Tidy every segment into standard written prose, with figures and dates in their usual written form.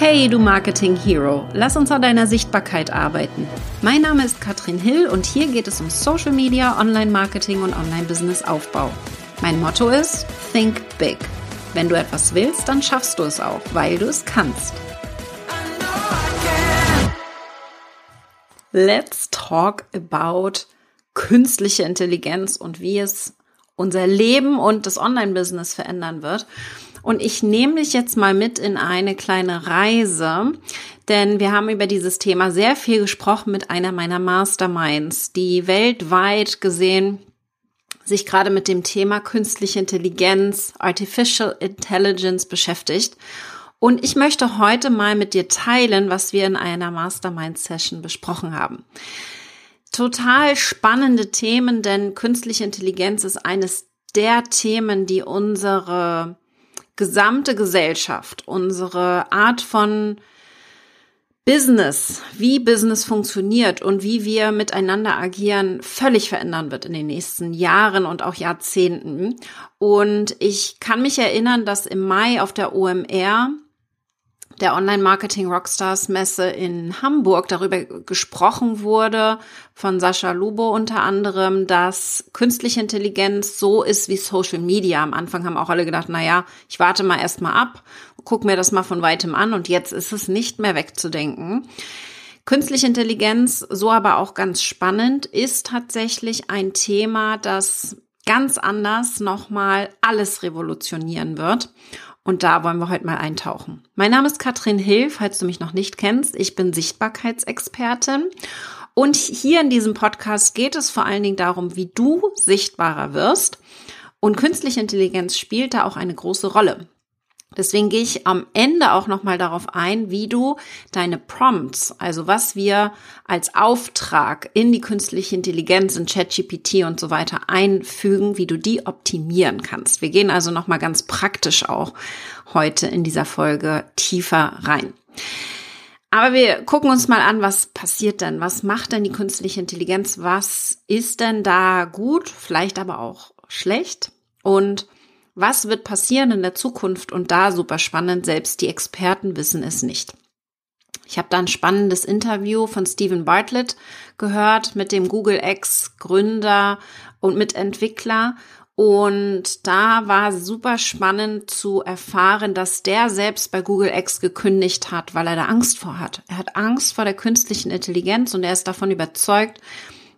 Hey, du Marketing Hero, lass uns an deiner Sichtbarkeit arbeiten. Mein Name ist Katrin Hill und hier geht es um Social Media, Online-Marketing und Online-Business-Aufbau. Mein Motto ist Think Big. Wenn du etwas willst, dann schaffst du es auch, weil du es kannst. Let's talk about künstliche Intelligenz und wie es unser Leben und das Online-Business verändern wird. Und ich nehme dich jetzt mal mit in eine kleine Reise, denn wir haben über dieses Thema sehr viel gesprochen mit einer meiner Masterminds, die weltweit gesehen sich gerade mit dem Thema künstliche Intelligenz, Artificial Intelligence beschäftigt. Und ich möchte heute mal mit dir teilen, was wir in einer Mastermind-Session besprochen haben. Total spannende Themen, denn künstliche Intelligenz ist eines der Themen, die unsere gesamte Gesellschaft, unsere Art von Business, wie Business funktioniert und wie wir miteinander agieren, völlig verändern wird in den nächsten Jahren und auch Jahrzehnten. Und ich kann mich erinnern, dass im Mai auf der OMR, der Online-Marketing-Rockstars-Messe in Hamburg, darüber gesprochen wurde, von Sascha Lobo unter anderem, dass künstliche Intelligenz so ist wie Social Media. Am Anfang haben auch alle gedacht, naja, ich warte mal erstmal ab, guck mir das mal von Weitem an und jetzt ist es nicht mehr wegzudenken. Künstliche Intelligenz, so aber auch ganz spannend, ist tatsächlich ein Thema, das ganz anders nochmal alles revolutionieren wird. Und da wollen wir heute mal eintauchen. Mein Name ist Katrin Hill, falls du mich noch nicht kennst. Ich bin Sichtbarkeitsexpertin. Und hier in diesem Podcast geht es vor allen Dingen darum, wie du sichtbarer wirst. Und künstliche Intelligenz spielt da auch eine große Rolle. Deswegen gehe ich am Ende auch nochmal darauf ein, wie du deine Prompts, also was wir als Auftrag in die künstliche Intelligenz, in ChatGPT und so weiter einfügen, wie du die optimieren kannst. Wir gehen also nochmal ganz praktisch auch heute in dieser Folge tiefer rein. Aber wir gucken uns mal an, was passiert denn? Was macht denn die künstliche Intelligenz? Was ist denn da gut, vielleicht aber auch schlecht? Und was wird passieren in der Zukunft? Und da super spannend, selbst die Experten wissen es nicht. Ich habe da ein spannendes Interview von Stephen Bartlett gehört mit dem Google X Gründer und Mitentwickler. Und da war super spannend zu erfahren, dass der selbst bei Google X gekündigt hat, weil er da Angst vor hat. Er hat Angst vor der künstlichen Intelligenz und er ist davon überzeugt,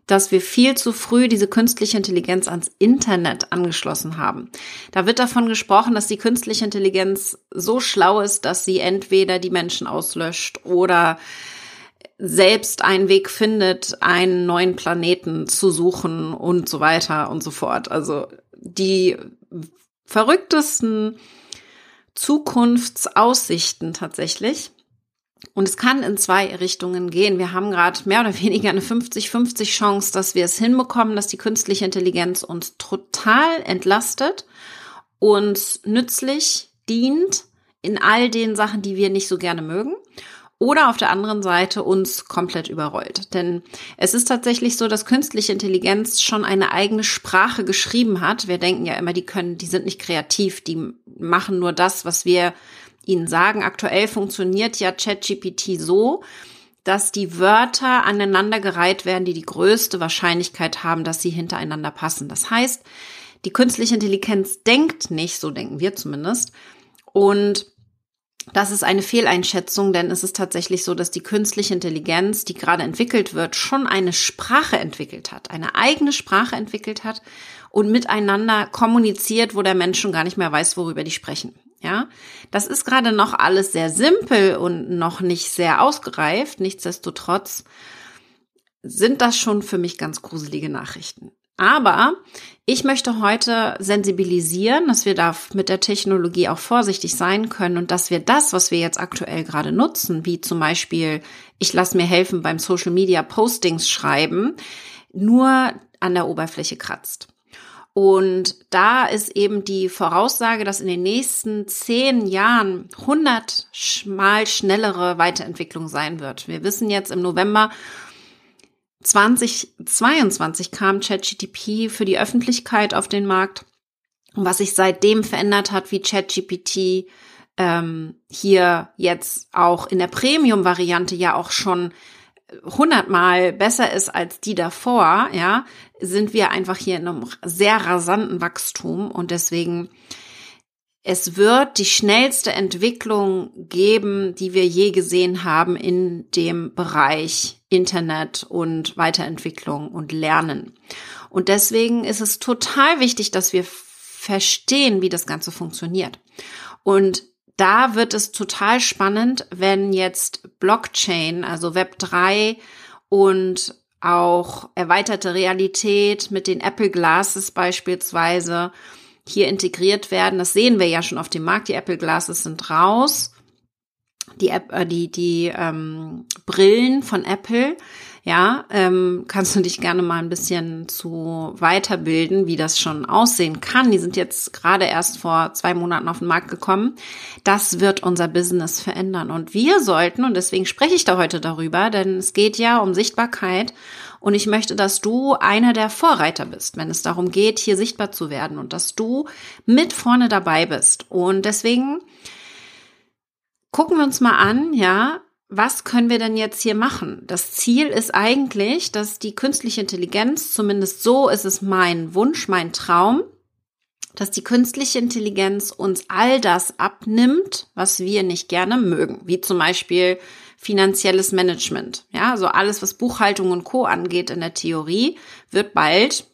dass wir viel zu früh diese künstliche Intelligenz ans Internet angeschlossen haben. Da wird davon gesprochen, dass die künstliche Intelligenz so schlau ist, dass sie entweder die Menschen auslöscht oder selbst einen Weg findet, einen neuen Planeten zu suchen und so weiter und so fort. Also die verrücktesten Zukunftsaussichten tatsächlich. Und es kann in zwei Richtungen gehen. Wir haben gerade mehr oder weniger eine 50-50 Chance, dass wir es hinbekommen, dass die künstliche Intelligenz uns total entlastet, uns nützlich dient in all den Sachen, die wir nicht so gerne mögen. Oder auf der anderen Seite uns komplett überrollt. Denn es ist tatsächlich so, dass künstliche Intelligenz schon eine eigene Sprache geschrieben hat. Wir denken ja immer, die sind nicht kreativ, die machen nur das, was wir ihnen sagen. Aktuell funktioniert ja ChatGPT so, dass die Wörter aneinandergereiht werden, die die größte Wahrscheinlichkeit haben, dass sie hintereinander passen. Das heißt, die künstliche Intelligenz denkt nicht, so denken wir zumindest. Und das ist eine Fehleinschätzung, denn es ist tatsächlich so, dass die künstliche Intelligenz, die gerade entwickelt wird, schon eine Sprache entwickelt hat, eine eigene Sprache entwickelt hat und miteinander kommuniziert, wo der Mensch schon gar nicht mehr weiß, worüber die sprechen. Ja, das ist gerade noch alles sehr simpel und noch nicht sehr ausgereift. Nichtsdestotrotz sind das schon für mich ganz gruselige Nachrichten. Aber ich möchte heute sensibilisieren, dass wir da mit der Technologie auch vorsichtig sein können und dass wir das, was wir jetzt aktuell gerade nutzen, wie zum Beispiel, ich lasse mir helfen beim Social Media Postings schreiben, nur an der Oberfläche kratzt. Und da ist eben die Voraussage, dass in den nächsten 10 Jahren 100-mal schnellere Weiterentwicklung sein wird. Wir wissen jetzt, im November 2022 kam ChatGPT für die Öffentlichkeit auf den Markt. Und was sich seitdem verändert hat, wie ChatGPT hier jetzt auch in der Premium-Variante ja auch schon 100-mal besser ist als die davor, ja, sind wir einfach hier in einem sehr rasanten Wachstum und deswegen, es wird die schnellste Entwicklung geben, die wir je gesehen haben in dem Bereich Internet und Weiterentwicklung und Lernen. Und deswegen ist es total wichtig, dass wir verstehen, wie das Ganze funktioniert. Und da wird es total spannend, wenn jetzt Blockchain, also Web 3 und auch erweiterte Realität mit den Apple Glasses beispielsweise hier integriert werden. Das sehen wir ja schon auf dem Markt. Die Apple Glasses sind raus. Die Brillen von Apple, ja, kannst du dich gerne mal ein bisschen zu weiterbilden, wie das schon aussehen kann. Die sind jetzt gerade erst vor 2 Monaten auf den Markt gekommen. Das wird unser Business verändern. Und wir sollten, und deswegen spreche ich da heute darüber, denn es geht ja um Sichtbarkeit. Und ich möchte, dass du einer der Vorreiter bist, wenn es darum geht, hier sichtbar zu werden und dass du mit vorne dabei bist. Und deswegen gucken wir uns mal an, ja, was können wir denn jetzt hier machen? Das Ziel ist eigentlich, dass die künstliche Intelligenz, zumindest so ist es mein Wunsch, mein Traum, dass die künstliche Intelligenz uns all das abnimmt, was wir nicht gerne mögen, wie zum Beispiel finanzielles Management. Ja, also alles, was Buchhaltung und Co. angeht in der Theorie, wird bald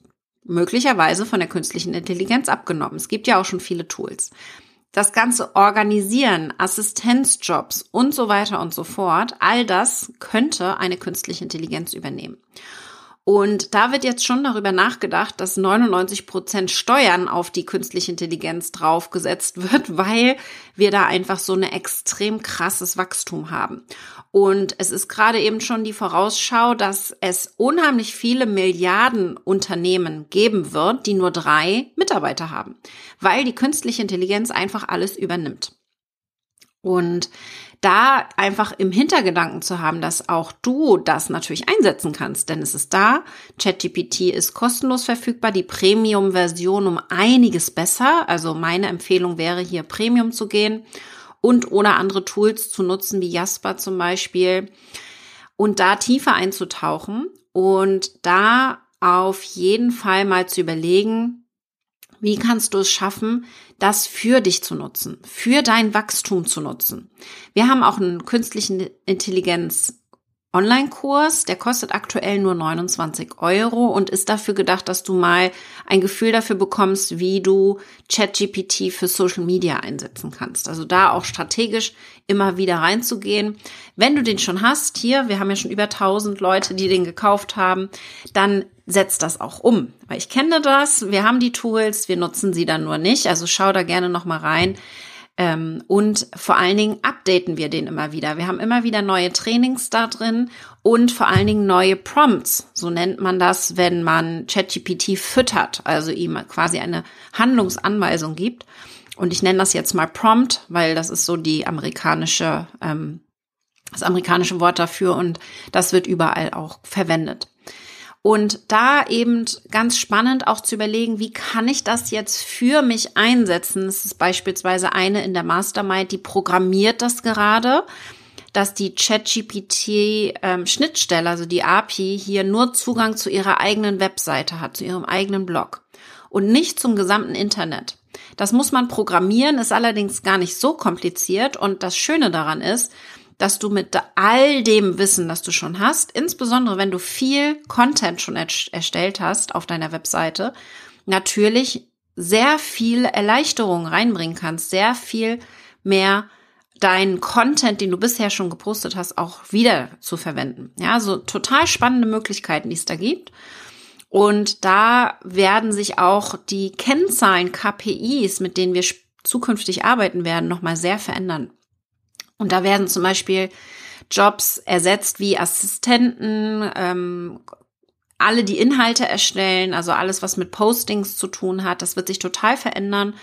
möglicherweise von der künstlichen Intelligenz abgenommen. Es gibt ja auch schon viele Tools. Das ganze Organisieren, Assistenzjobs und so weiter und so fort, all das könnte eine künstliche Intelligenz übernehmen. Und da wird jetzt schon darüber nachgedacht, dass 99% Steuern auf die künstliche Intelligenz draufgesetzt wird, weil wir da einfach so ein extrem krasses Wachstum haben. Und es ist gerade eben schon die Vorausschau, dass es unheimlich viele Milliarden Unternehmen geben wird, die nur 3 Mitarbeiter haben, weil die künstliche Intelligenz einfach alles übernimmt. Und da einfach im Hintergedanken zu haben, dass auch du das natürlich einsetzen kannst, denn es ist da, ChatGPT ist kostenlos verfügbar, die Premium-Version um einiges besser, also meine Empfehlung wäre hier Premium zu gehen und oder andere Tools zu nutzen, wie Jasper zum Beispiel und da tiefer einzutauchen und da auf jeden Fall mal zu überlegen, wie kannst du es schaffen, das für dich zu nutzen, für dein Wachstum zu nutzen? Wir haben auch einen künstlichen Intelligenz-Online-Kurs, der kostet aktuell nur 29 € und ist dafür gedacht, dass du mal ein Gefühl dafür bekommst, wie du ChatGPT für Social Media einsetzen kannst. Also da auch strategisch immer wieder reinzugehen. Wenn du den schon hast, hier, wir haben ja schon über 1000 Leute, die den gekauft haben, dann setzt das auch um, weil ich kenne das, wir haben die Tools, wir nutzen sie dann nur nicht, also schau da gerne nochmal rein und vor allen Dingen updaten wir den immer wieder. Wir haben immer wieder neue Trainings da drin und vor allen Dingen neue Prompts, so nennt man das, wenn man ChatGPT füttert, also ihm quasi eine Handlungsanweisung gibt und ich nenne das jetzt mal Prompt, weil das ist so die amerikanische, das amerikanische Wort dafür und das wird überall auch verwendet. Und da eben ganz spannend auch zu überlegen, wie kann ich das jetzt für mich einsetzen? Es ist beispielsweise eine in der Mastermind, die programmiert das gerade, dass die ChatGPT-Schnittstelle, also die API, hier nur Zugang zu ihrer eigenen Webseite hat, zu ihrem eigenen Blog und nicht zum gesamten Internet. Das muss man programmieren, ist allerdings gar nicht so kompliziert und das Schöne daran ist, dass du mit all dem Wissen, das du schon hast, insbesondere wenn du viel Content schon erstellt hast auf deiner Webseite, natürlich sehr viel Erleichterung reinbringen kannst, sehr viel mehr deinen Content, den du bisher schon gepostet hast, auch wieder zu verwenden. Ja, so total spannende Möglichkeiten, die es da gibt. Und da werden sich auch die Kennzahlen, KPIs, mit denen wir zukünftig arbeiten werden, nochmal sehr verändern. Und da werden zum Beispiel Jobs ersetzt wie Assistenten, alle, die Inhalte erstellen, also alles, was mit Postings zu tun hat, das wird sich total verändern.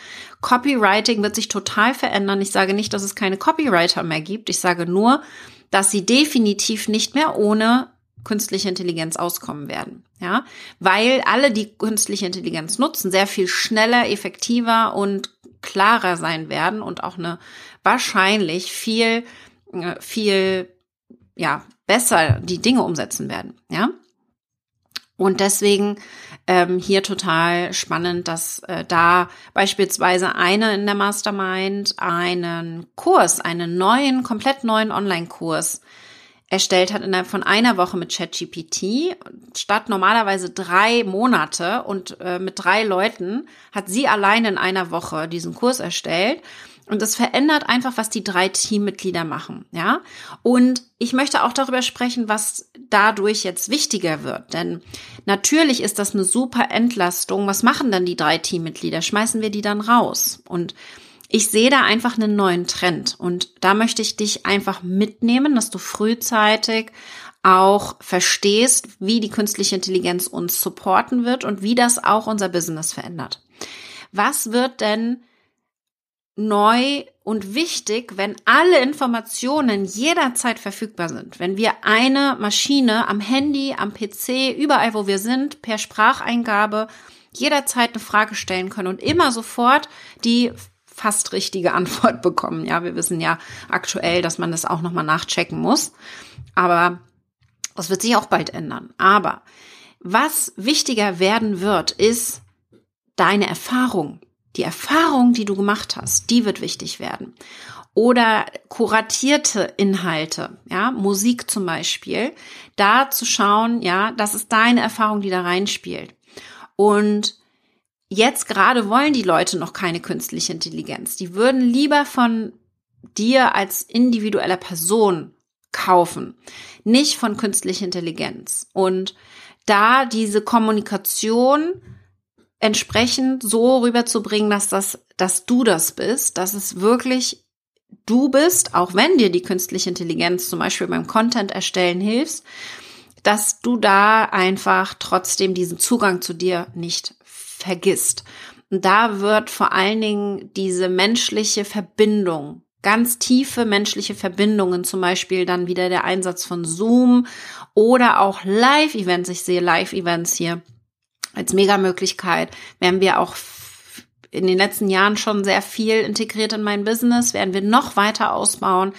Copywriting wird sich total verändern. Ich sage nicht, dass es keine Copywriter mehr gibt. Ich sage nur, dass sie definitiv nicht mehr ohne künstliche Intelligenz auskommen werden. Ja, weil alle, die künstliche Intelligenz nutzen, sehr viel schneller, effektiver und klarer sein werden und auch eine wahrscheinlich viel ja, besser die Dinge umsetzen werden, ja. Und deswegen hier total spannend, dass da beispielsweise eine in der Mastermind einen Kurs, einen neuen, komplett neuen Online-Kurs erstellt hat innerhalb von einer Woche mit ChatGPT, statt normalerweise 3 Monate, und mit 3 Leuten hat sie allein in einer Woche diesen Kurs erstellt. Und es verändert einfach, was die 3 Teammitglieder machen, ja. Und ich möchte auch darüber sprechen, was dadurch jetzt wichtiger wird. Denn natürlich ist das eine super Entlastung. Was machen dann die 3 Teammitglieder? Schmeißen wir die dann raus? Und ich sehe da einfach einen neuen Trend. Und da möchte ich dich einfach mitnehmen, dass du frühzeitig auch verstehst, wie die künstliche Intelligenz uns supporten wird und wie das auch unser Business verändert. Was wird denn neu und wichtig, wenn alle Informationen jederzeit verfügbar sind? Wenn wir eine Maschine am Handy, am PC, überall wo wir sind, per Spracheingabe jederzeit eine Frage stellen können und immer sofort die fast richtige Antwort bekommen. Ja, wir wissen ja aktuell, dass man das auch nochmal nachchecken muss. Aber das wird sich auch bald ändern. Aber was wichtiger werden wird, ist deine Erfahrung. Die Erfahrung, die du gemacht hast, die wird wichtig werden. Oder kuratierte Inhalte, ja, Musik zum Beispiel, da zu schauen, ja, das ist deine Erfahrung, die da reinspielt. Und jetzt gerade wollen die Leute noch keine künstliche Intelligenz. Die würden lieber von dir als individueller Person kaufen, nicht von künstlicher Intelligenz. Und da diese Kommunikation entsprechend so rüberzubringen, dass du das bist, dass es wirklich du bist, auch wenn dir die künstliche Intelligenz zum Beispiel beim Content erstellen hilft, dass du da einfach trotzdem diesen Zugang zu dir nicht vergisst. Und da wird vor allen Dingen diese menschliche Verbindung, ganz tiefe menschliche Verbindungen, zum Beispiel dann wieder der Einsatz von Zoom oder auch Live-Events, ich sehe Live-Events hier als Mega-Möglichkeit, werden wir auch in den letzten Jahren schon sehr viel integriert in mein Business, werden wir noch weiter ausbauen.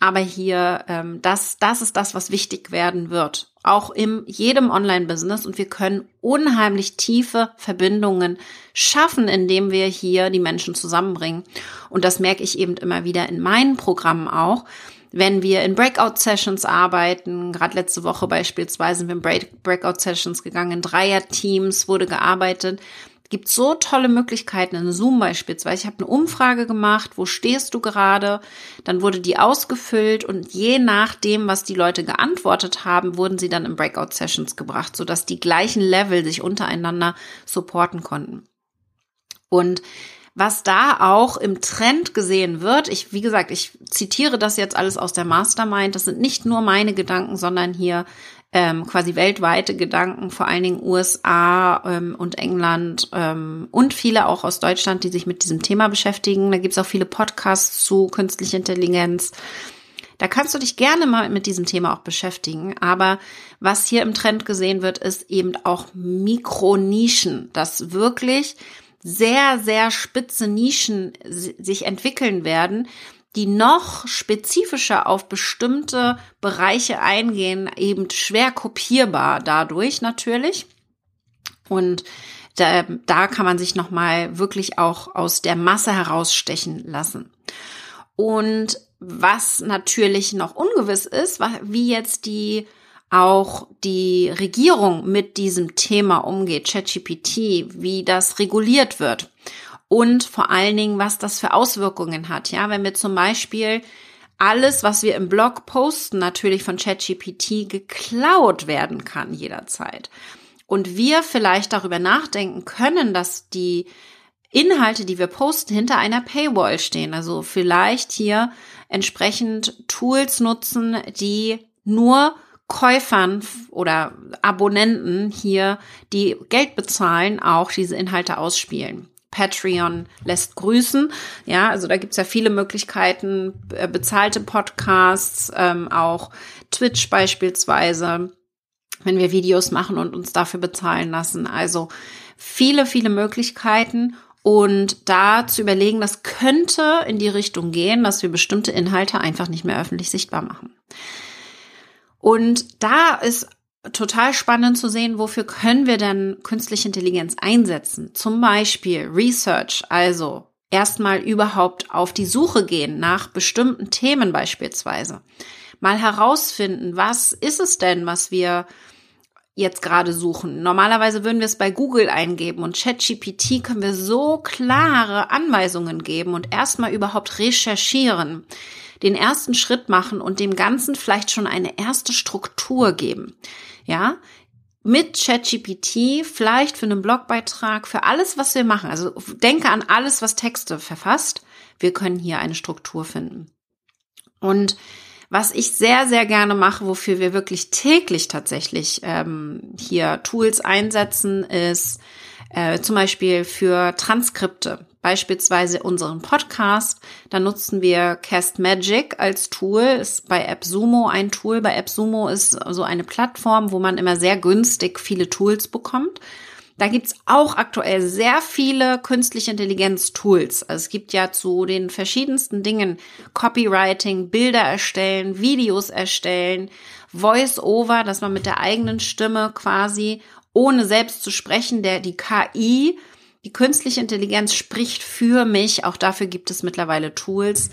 Aber hier, das ist das, was wichtig werden wird, auch in jedem Online-Business. Und wir können unheimlich tiefe Verbindungen schaffen, indem wir hier die Menschen zusammenbringen. Und das merke ich eben immer wieder in meinen Programmen auch. Wenn wir in Breakout-Sessions arbeiten, gerade letzte Woche beispielsweise sind wir in Breakout-Sessions gegangen, in 3er-Teams wurde gearbeitet. Es gibt so tolle Möglichkeiten in Zoom beispielsweise. Ich habe eine Umfrage gemacht, wo stehst du gerade? Dann wurde die ausgefüllt und je nachdem, was die Leute geantwortet haben, wurden sie dann in Breakout-Sessions gebracht, sodass die gleichen Level sich untereinander supporten konnten. Und was da auch im Trend gesehen wird, wie gesagt, ich zitiere das jetzt alles aus der Mastermind, das sind nicht nur meine Gedanken, sondern hier quasi weltweite Gedanken, vor allen Dingen USA und England und viele auch aus Deutschland, die sich mit diesem Thema beschäftigen. Da gibt's auch viele Podcasts zu künstlicher Intelligenz. Da kannst du dich gerne mal mit diesem Thema auch beschäftigen. Aber was hier im Trend gesehen wird, ist eben auch Mikronischen, dass wirklich sehr, sehr spitze Nischen sich entwickeln werden, die noch spezifischer auf bestimmte Bereiche eingehen, eben schwer kopierbar dadurch natürlich. Und da kann man sich nochmal wirklich auch aus der Masse herausstechen lassen. Und was natürlich noch ungewiss ist, wie jetzt auch die Regierung mit diesem Thema umgeht, ChatGPT, wie das reguliert wird und vor allen Dingen, was das für Auswirkungen hat. Ja, wenn wir zum Beispiel alles, was wir im Blog posten, natürlich von ChatGPT geklaut werden kann jederzeit und wir vielleicht darüber nachdenken können, dass die Inhalte, die wir posten, hinter einer Paywall stehen. Also vielleicht hier entsprechend Tools nutzen, die nur Käufern oder Abonnenten hier, die Geld bezahlen, auch diese Inhalte ausspielen. Patreon lässt grüßen. Ja, also da gibt's ja viele Möglichkeiten, bezahlte Podcasts, auch Twitch beispielsweise, wenn wir Videos machen und uns dafür bezahlen lassen. Also viele, viele Möglichkeiten. und da zu überlegen, das könnte in die Richtung gehen, dass wir bestimmte Inhalte einfach nicht mehr öffentlich sichtbar machen. Und da ist total spannend zu sehen, wofür können wir denn künstliche Intelligenz einsetzen? Zum Beispiel Research, also erstmal überhaupt auf die Suche gehen nach bestimmten Themen beispielsweise. Mal herausfinden, was ist es denn, was wir jetzt gerade suchen. Normalerweise würden wir es bei Google eingeben und ChatGPT können wir so klare Anweisungen geben und erstmal überhaupt recherchieren, den ersten Schritt machen und dem Ganzen vielleicht schon eine erste Struktur geben. Ja, mit ChatGPT vielleicht für einen Blogbeitrag, für alles, was wir machen. Also denke an alles, was Texte verfasst. Wir können hier eine Struktur finden. Und was ich sehr, sehr gerne mache, wofür wir wirklich täglich tatsächlich hier Tools einsetzen, ist zum Beispiel für Transkripte, beispielsweise unseren Podcast. Da nutzen wir Cast Magic als Tool, ist bei AppSumo ein Tool. Bei AppSumo ist so eine Plattform, wo man immer sehr günstig viele Tools bekommt. Da gibt's auch aktuell sehr viele künstliche Intelligenz-Tools. Also es gibt ja zu den verschiedensten Dingen Copywriting, Bilder erstellen, Videos erstellen, Voice-Over, dass man mit der eigenen Stimme quasi, ohne selbst zu sprechen, die KI, die künstliche Intelligenz spricht für mich. Auch dafür gibt es mittlerweile Tools.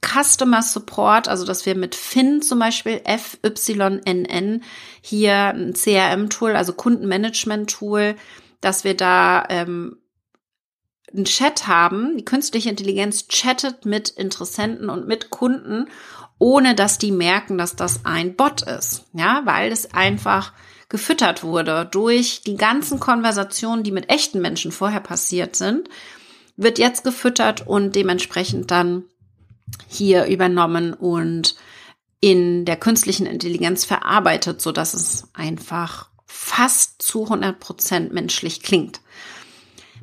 Customer Support, also dass wir mit Fin zum Beispiel, FYNN, hier ein CRM-Tool, also Kundenmanagement-Tool, dass wir da einen Chat haben. Die künstliche Intelligenz chattet mit Interessenten und mit Kunden, ohne dass die merken, dass das ein Bot ist, ja, weil es einfach gefüttert wurde durch die ganzen Konversationen, die mit echten Menschen vorher passiert sind, wird jetzt gefüttert und dementsprechend dann hier übernommen und in der künstlichen Intelligenz verarbeitet, sodass es einfach fast zu 100% menschlich klingt.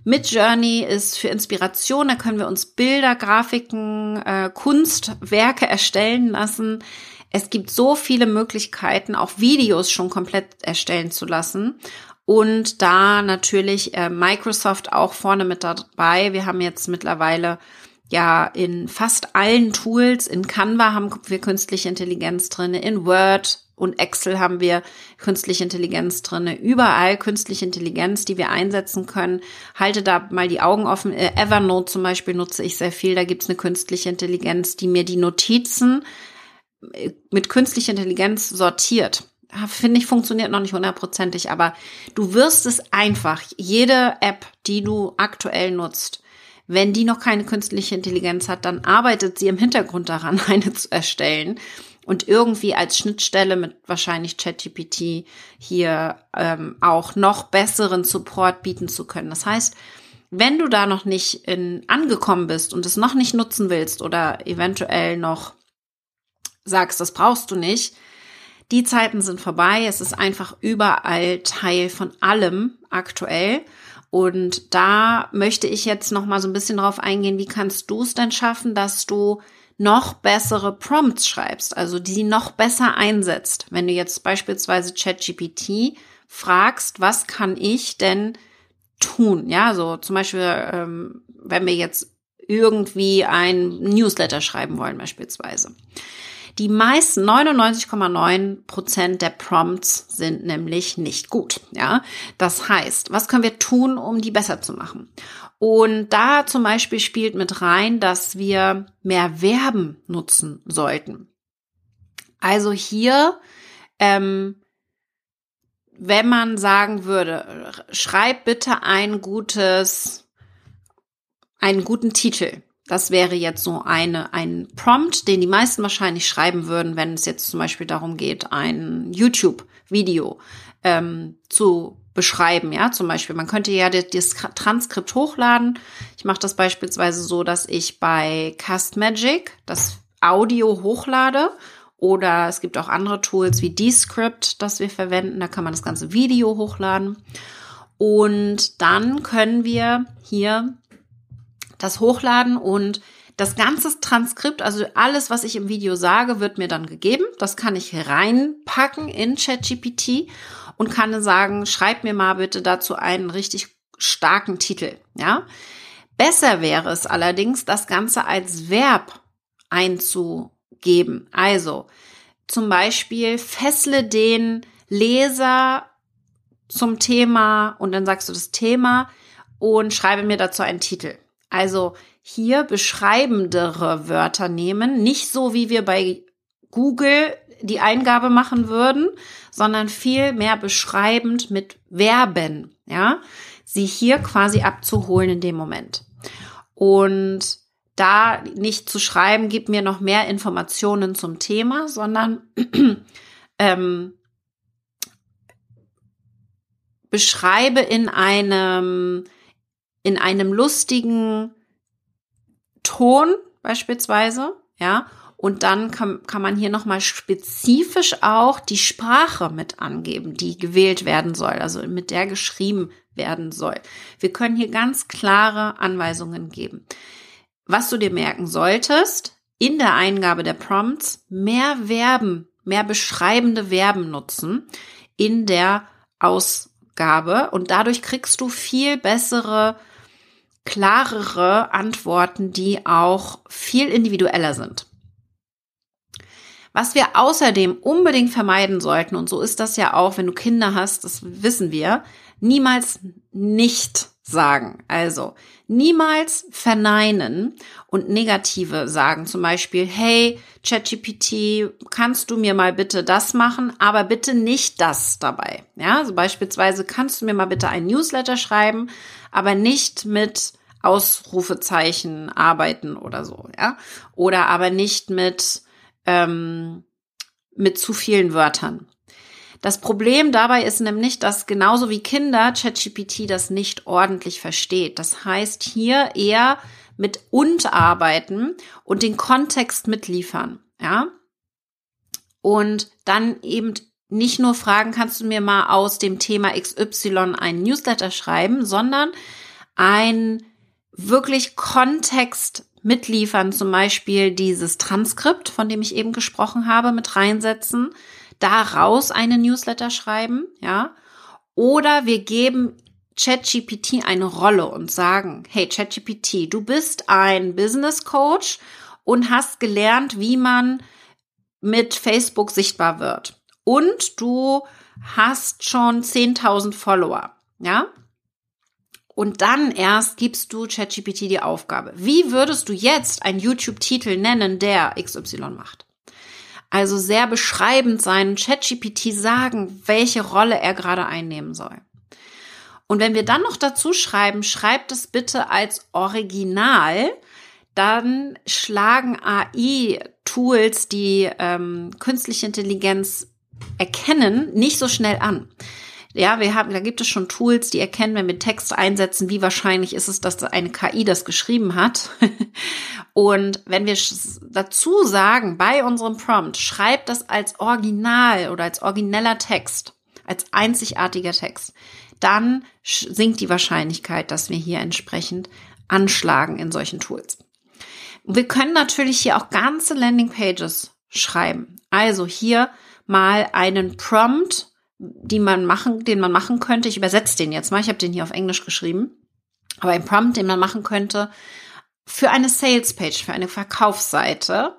Midjourney ist für Inspiration, da können wir uns Bilder, Grafiken, Kunstwerke erstellen lassen. Es gibt so viele Möglichkeiten, auch Videos schon komplett erstellen zu lassen. Und da natürlich Microsoft auch vorne mit dabei. Wir haben jetzt mittlerweile ja, in fast allen Tools, in Canva haben wir künstliche Intelligenz drin, in Word und Excel haben wir künstliche Intelligenz drin, überall künstliche Intelligenz, die wir einsetzen können. Halte da mal die Augen offen. Evernote zum Beispiel nutze ich sehr viel, da gibt's eine künstliche Intelligenz, die mir die Notizen mit künstlicher Intelligenz sortiert. Finde ich, funktioniert noch nicht 100%, aber du wirst es einfach, jede App, die du aktuell nutzt, wenn die noch keine künstliche Intelligenz hat, dann arbeitet sie im Hintergrund daran, eine zu erstellen und irgendwie als Schnittstelle mit wahrscheinlich ChatGPT hier auch noch besseren Support bieten zu können. Das heißt, wenn du da noch nicht angekommen bist und es noch nicht nutzen willst oder eventuell noch sagst, das brauchst du nicht, die Zeiten sind vorbei. Es ist einfach überall Teil von allem aktuell. Und da möchte ich jetzt noch mal so ein bisschen drauf eingehen, wie kannst du es denn schaffen, dass du noch bessere Prompts schreibst, also die noch besser einsetzt. Wenn du jetzt beispielsweise ChatGPT fragst, was kann ich denn tun? Ja, so zum Beispiel, wenn wir jetzt irgendwie ein Newsletter schreiben wollen beispielsweise. Die meisten, 99,9% der Prompts sind nämlich nicht gut, ja. Das heißt, was können wir tun, um die besser zu machen? Und da zum Beispiel spielt mit rein, dass wir mehr Verben nutzen sollten. Also hier, wenn man sagen würde, schreib bitte einen guten Titel. Das wäre jetzt so ein Prompt, den die meisten wahrscheinlich schreiben würden, wenn es jetzt zum Beispiel darum geht, ein YouTube-Video zu beschreiben. Ja, zum Beispiel, man könnte ja das Transkript hochladen. Ich mache das beispielsweise so, dass ich bei Cast Magic das Audio hochlade. Oder es gibt auch andere Tools wie Descript, das wir verwenden. Da kann man das ganze Video hochladen. Und dann können wir hier das Hochladen und das ganze Transkript, also alles, was ich im Video sage, wird mir dann gegeben. Das kann ich reinpacken in ChatGPT und kann sagen, schreib mir mal bitte dazu einen richtig starken Titel. Ja, Besser wäre es allerdings, das Ganze als Verb einzugeben. Also zum Beispiel fessle den Leser zum Thema und dann sagst du das Thema und schreibe mir dazu einen Titel. Also hier beschreibendere Wörter nehmen, nicht so wie wir bei Google die Eingabe machen würden, sondern viel mehr beschreibend mit Verben, ja, sie hier quasi abzuholen in dem Moment. Und da nicht zu schreiben, gib mir noch mehr Informationen zum Thema, sondern beschreibe in einem lustigen Ton beispielsweise, ja, und dann kann man hier nochmal spezifisch auch die Sprache mit angeben, die gewählt werden soll, also mit der geschrieben werden soll. Wir können hier ganz klare Anweisungen geben. Was du dir merken solltest, in der Eingabe der Prompts mehr Verben, mehr beschreibende Verben nutzen in der Ausgabe. Und dadurch kriegst du viel bessere, klarere Antworten, die auch viel individueller sind. Was wir außerdem unbedingt vermeiden sollten, und so ist das ja auch, wenn du Kinder hast, das wissen wir, niemals nicht sagen. Also niemals verneinen und negative sagen. Zum Beispiel, hey, ChatGPT, kannst du mir mal bitte das machen, aber bitte nicht das dabei. Ja, also beispielsweise, kannst du mir mal bitte einen Newsletter schreiben, aber nicht mit Ausrufezeichen arbeiten oder so. Ja, oder aber nicht mit zu vielen Wörtern. Das Problem dabei ist nämlich, dass genauso wie Kinder ChatGPT das nicht ordentlich versteht. Das heißt, hier eher mit und arbeiten und den Kontext mitliefern, ja? Und dann eben nicht nur fragen, kannst du mir mal aus dem Thema XY einen Newsletter schreiben, sondern ein wirklich Kontext mitliefern, zum Beispiel dieses Transkript, von dem ich eben gesprochen habe, mit reinsetzen, daraus einen Newsletter schreiben, ja, oder wir geben ChatGPT eine Rolle und sagen, hey ChatGPT, du bist ein Business Coach und hast gelernt, wie man mit Facebook sichtbar wird und du hast schon 10.000 Follower, ja. Und dann erst gibst du ChatGPT die Aufgabe. Wie würdest du jetzt einen YouTube-Titel nennen, der XY macht? Also sehr beschreibend sein und ChatGPT sagen, welche Rolle er gerade einnehmen soll. Und wenn wir dann noch dazu schreiben, schreibt es bitte als Original, dann schlagen AI-Tools, die künstliche Intelligenz erkennen, nicht so schnell an. Ja, da gibt es schon Tools, die erkennen, wenn wir Text einsetzen, wie wahrscheinlich ist es, dass eine KI das geschrieben hat. Und wenn wir dazu sagen, bei unserem Prompt, schreibt das als Original oder als origineller Text, als einzigartiger Text, dann sinkt die Wahrscheinlichkeit, dass wir hier entsprechend anschlagen in solchen Tools. Wir können natürlich hier auch ganze Landingpages schreiben. Also hier mal einen Prompt, den man machen könnte. Ich übersetze den jetzt mal. Ich habe den hier auf Englisch geschrieben. Aber ein Prompt, den man machen könnte für eine Salespage, für eine Verkaufsseite.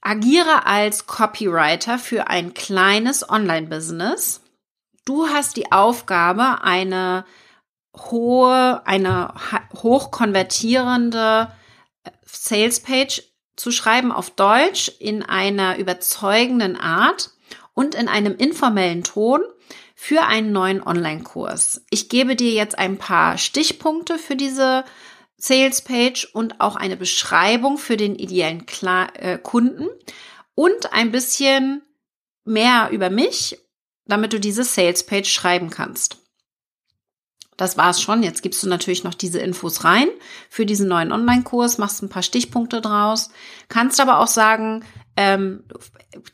Agiere als Copywriter für ein kleines Online-Business. Du hast die Aufgabe, eine hoch konvertierende Salespage zu schreiben auf Deutsch in einer überzeugenden Art und in einem informellen Ton für einen neuen Online-Kurs. Ich gebe dir jetzt ein paar Stichpunkte für diese Salespage und auch eine Beschreibung für den ideellen Kunden und ein bisschen mehr über mich, damit du diese Salespage schreiben kannst. Das war's schon. Jetzt gibst du natürlich noch diese Infos rein für diesen neuen Online-Kurs, machst ein paar Stichpunkte draus, kannst aber auch sagen,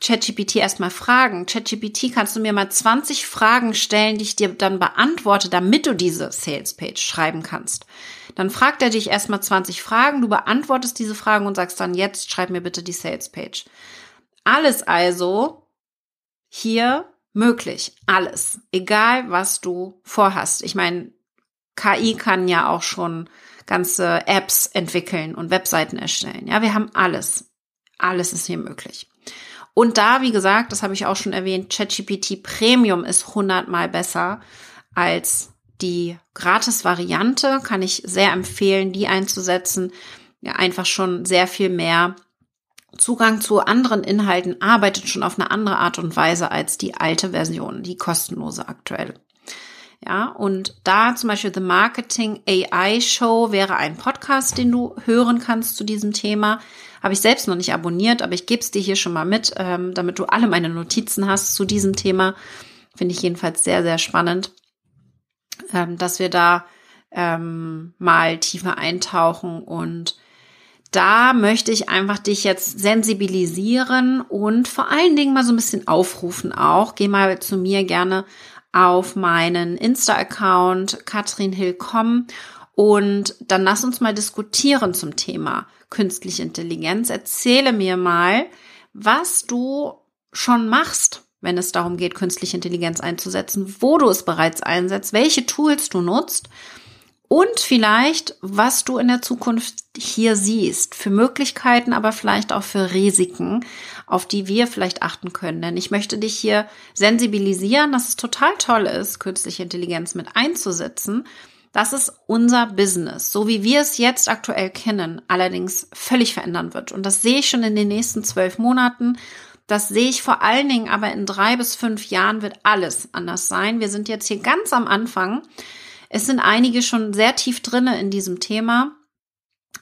ChatGPT erstmal fragen. ChatGPT, kannst du mir mal 20 Fragen stellen, die ich dir dann beantworte, damit du diese Salespage schreiben kannst. Dann fragt er dich erstmal 20 Fragen, du beantwortest diese Fragen und sagst dann, jetzt schreib mir bitte die Salespage. Alles also hier möglich. Alles. Egal, was du vorhast. Ich meine, KI kann ja auch schon ganze Apps entwickeln und Webseiten erstellen. Ja, wir haben alles. Alles ist hier möglich. Und da, wie gesagt, das habe ich auch schon erwähnt, ChatGPT Premium ist 100-mal besser als die Gratis-Variante. Kann ich sehr empfehlen, die einzusetzen. Ja, einfach schon sehr viel mehr Zugang zu anderen Inhalten, arbeitet schon auf eine andere Art und Weise als die alte Version, die kostenlose aktuelle. Ja, und da zum Beispiel The Marketing AI Show wäre ein Podcast, den du hören kannst zu diesem Thema. Habe ich selbst noch nicht abonniert, aber ich gebe es dir hier schon mal mit, damit du alle meine Notizen hast zu diesem Thema. Finde ich jedenfalls sehr, sehr spannend, dass wir da mal tiefer eintauchen. Und da möchte ich einfach dich jetzt sensibilisieren und vor allen Dingen mal so ein bisschen aufrufen auch. Geh mal zu mir gerne auf meinen Insta-Account katrinhill.com und dann lass uns mal diskutieren zum Thema künstliche Intelligenz. Erzähle mir mal, was du schon machst, wenn es darum geht, künstliche Intelligenz einzusetzen, wo du es bereits einsetzt, welche Tools du nutzt und vielleicht, was du in der Zukunft hier siehst, für Möglichkeiten, aber vielleicht auch für Risiken, auf die wir vielleicht achten können. Denn ich möchte dich hier sensibilisieren, dass es total toll ist, künstliche Intelligenz mit einzusetzen. Das ist unser Business, so wie wir es jetzt aktuell kennen, allerdings völlig verändern wird. Und das sehe ich schon in den nächsten 12 Monaten. Das sehe ich vor allen Dingen, aber in 3 bis 5 Jahren wird alles anders sein. Wir sind jetzt hier ganz am Anfang. Es sind einige schon sehr tief drinne in diesem Thema.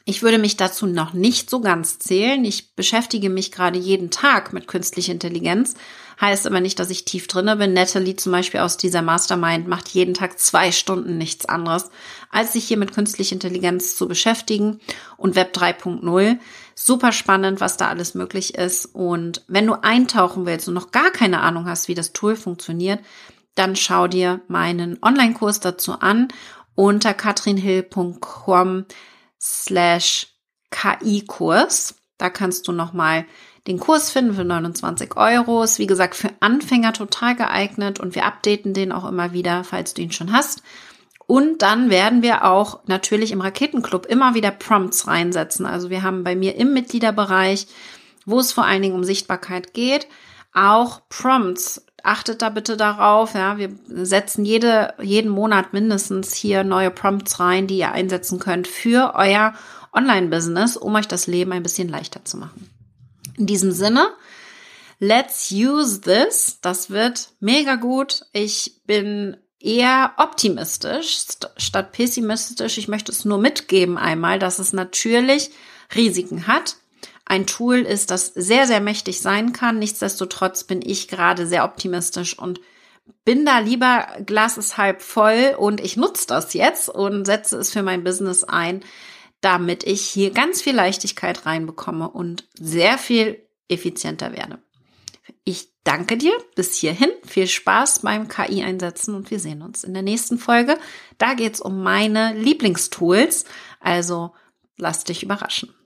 Ich würde mich dazu noch nicht so ganz zählen. Ich beschäftige mich gerade jeden Tag mit künstlicher Intelligenz. Heißt aber nicht, dass ich tief drinne bin. Natalie zum Beispiel aus dieser Mastermind macht jeden Tag 2 Stunden nichts anderes, als sich hier mit künstlicher Intelligenz zu beschäftigen und Web 3.0. Super spannend, was da alles möglich ist. Und wenn du eintauchen willst und noch gar keine Ahnung hast, wie das Tool funktioniert, dann schau dir meinen Online-Kurs dazu an unter katrinhill.com/KI-Kurs. Da kannst du nochmal den Kurs finden für 29 €. Ist, wie gesagt, für Anfänger total geeignet und wir updaten den auch immer wieder, falls du ihn schon hast. Und dann werden wir auch natürlich im Raketenclub immer wieder Prompts reinsetzen. Also wir haben bei mir im Mitgliederbereich, wo es vor allen Dingen um Sichtbarkeit geht, auch Prompts. Achtet da bitte darauf, ja, wir setzen jeden Monat mindestens hier neue Prompts rein, die ihr einsetzen könnt für euer Online-Business, um euch das Leben ein bisschen leichter zu machen. In diesem Sinne, let's use this. Das wird mega gut. Ich bin eher optimistisch statt pessimistisch. Ich möchte es nur mitgeben einmal, dass es natürlich Risiken hat. Ein Tool ist, das sehr, sehr mächtig sein kann. Nichtsdestotrotz bin ich gerade sehr optimistisch und bin da lieber, Glas ist halb voll und ich nutze das jetzt und setze es für mein Business ein, damit ich hier ganz viel Leichtigkeit reinbekomme und sehr viel effizienter werde. Ich danke dir bis hierhin. Viel Spaß beim KI-Einsetzen und wir sehen uns in der nächsten Folge. Da geht es um meine Lieblingstools, also lass dich überraschen.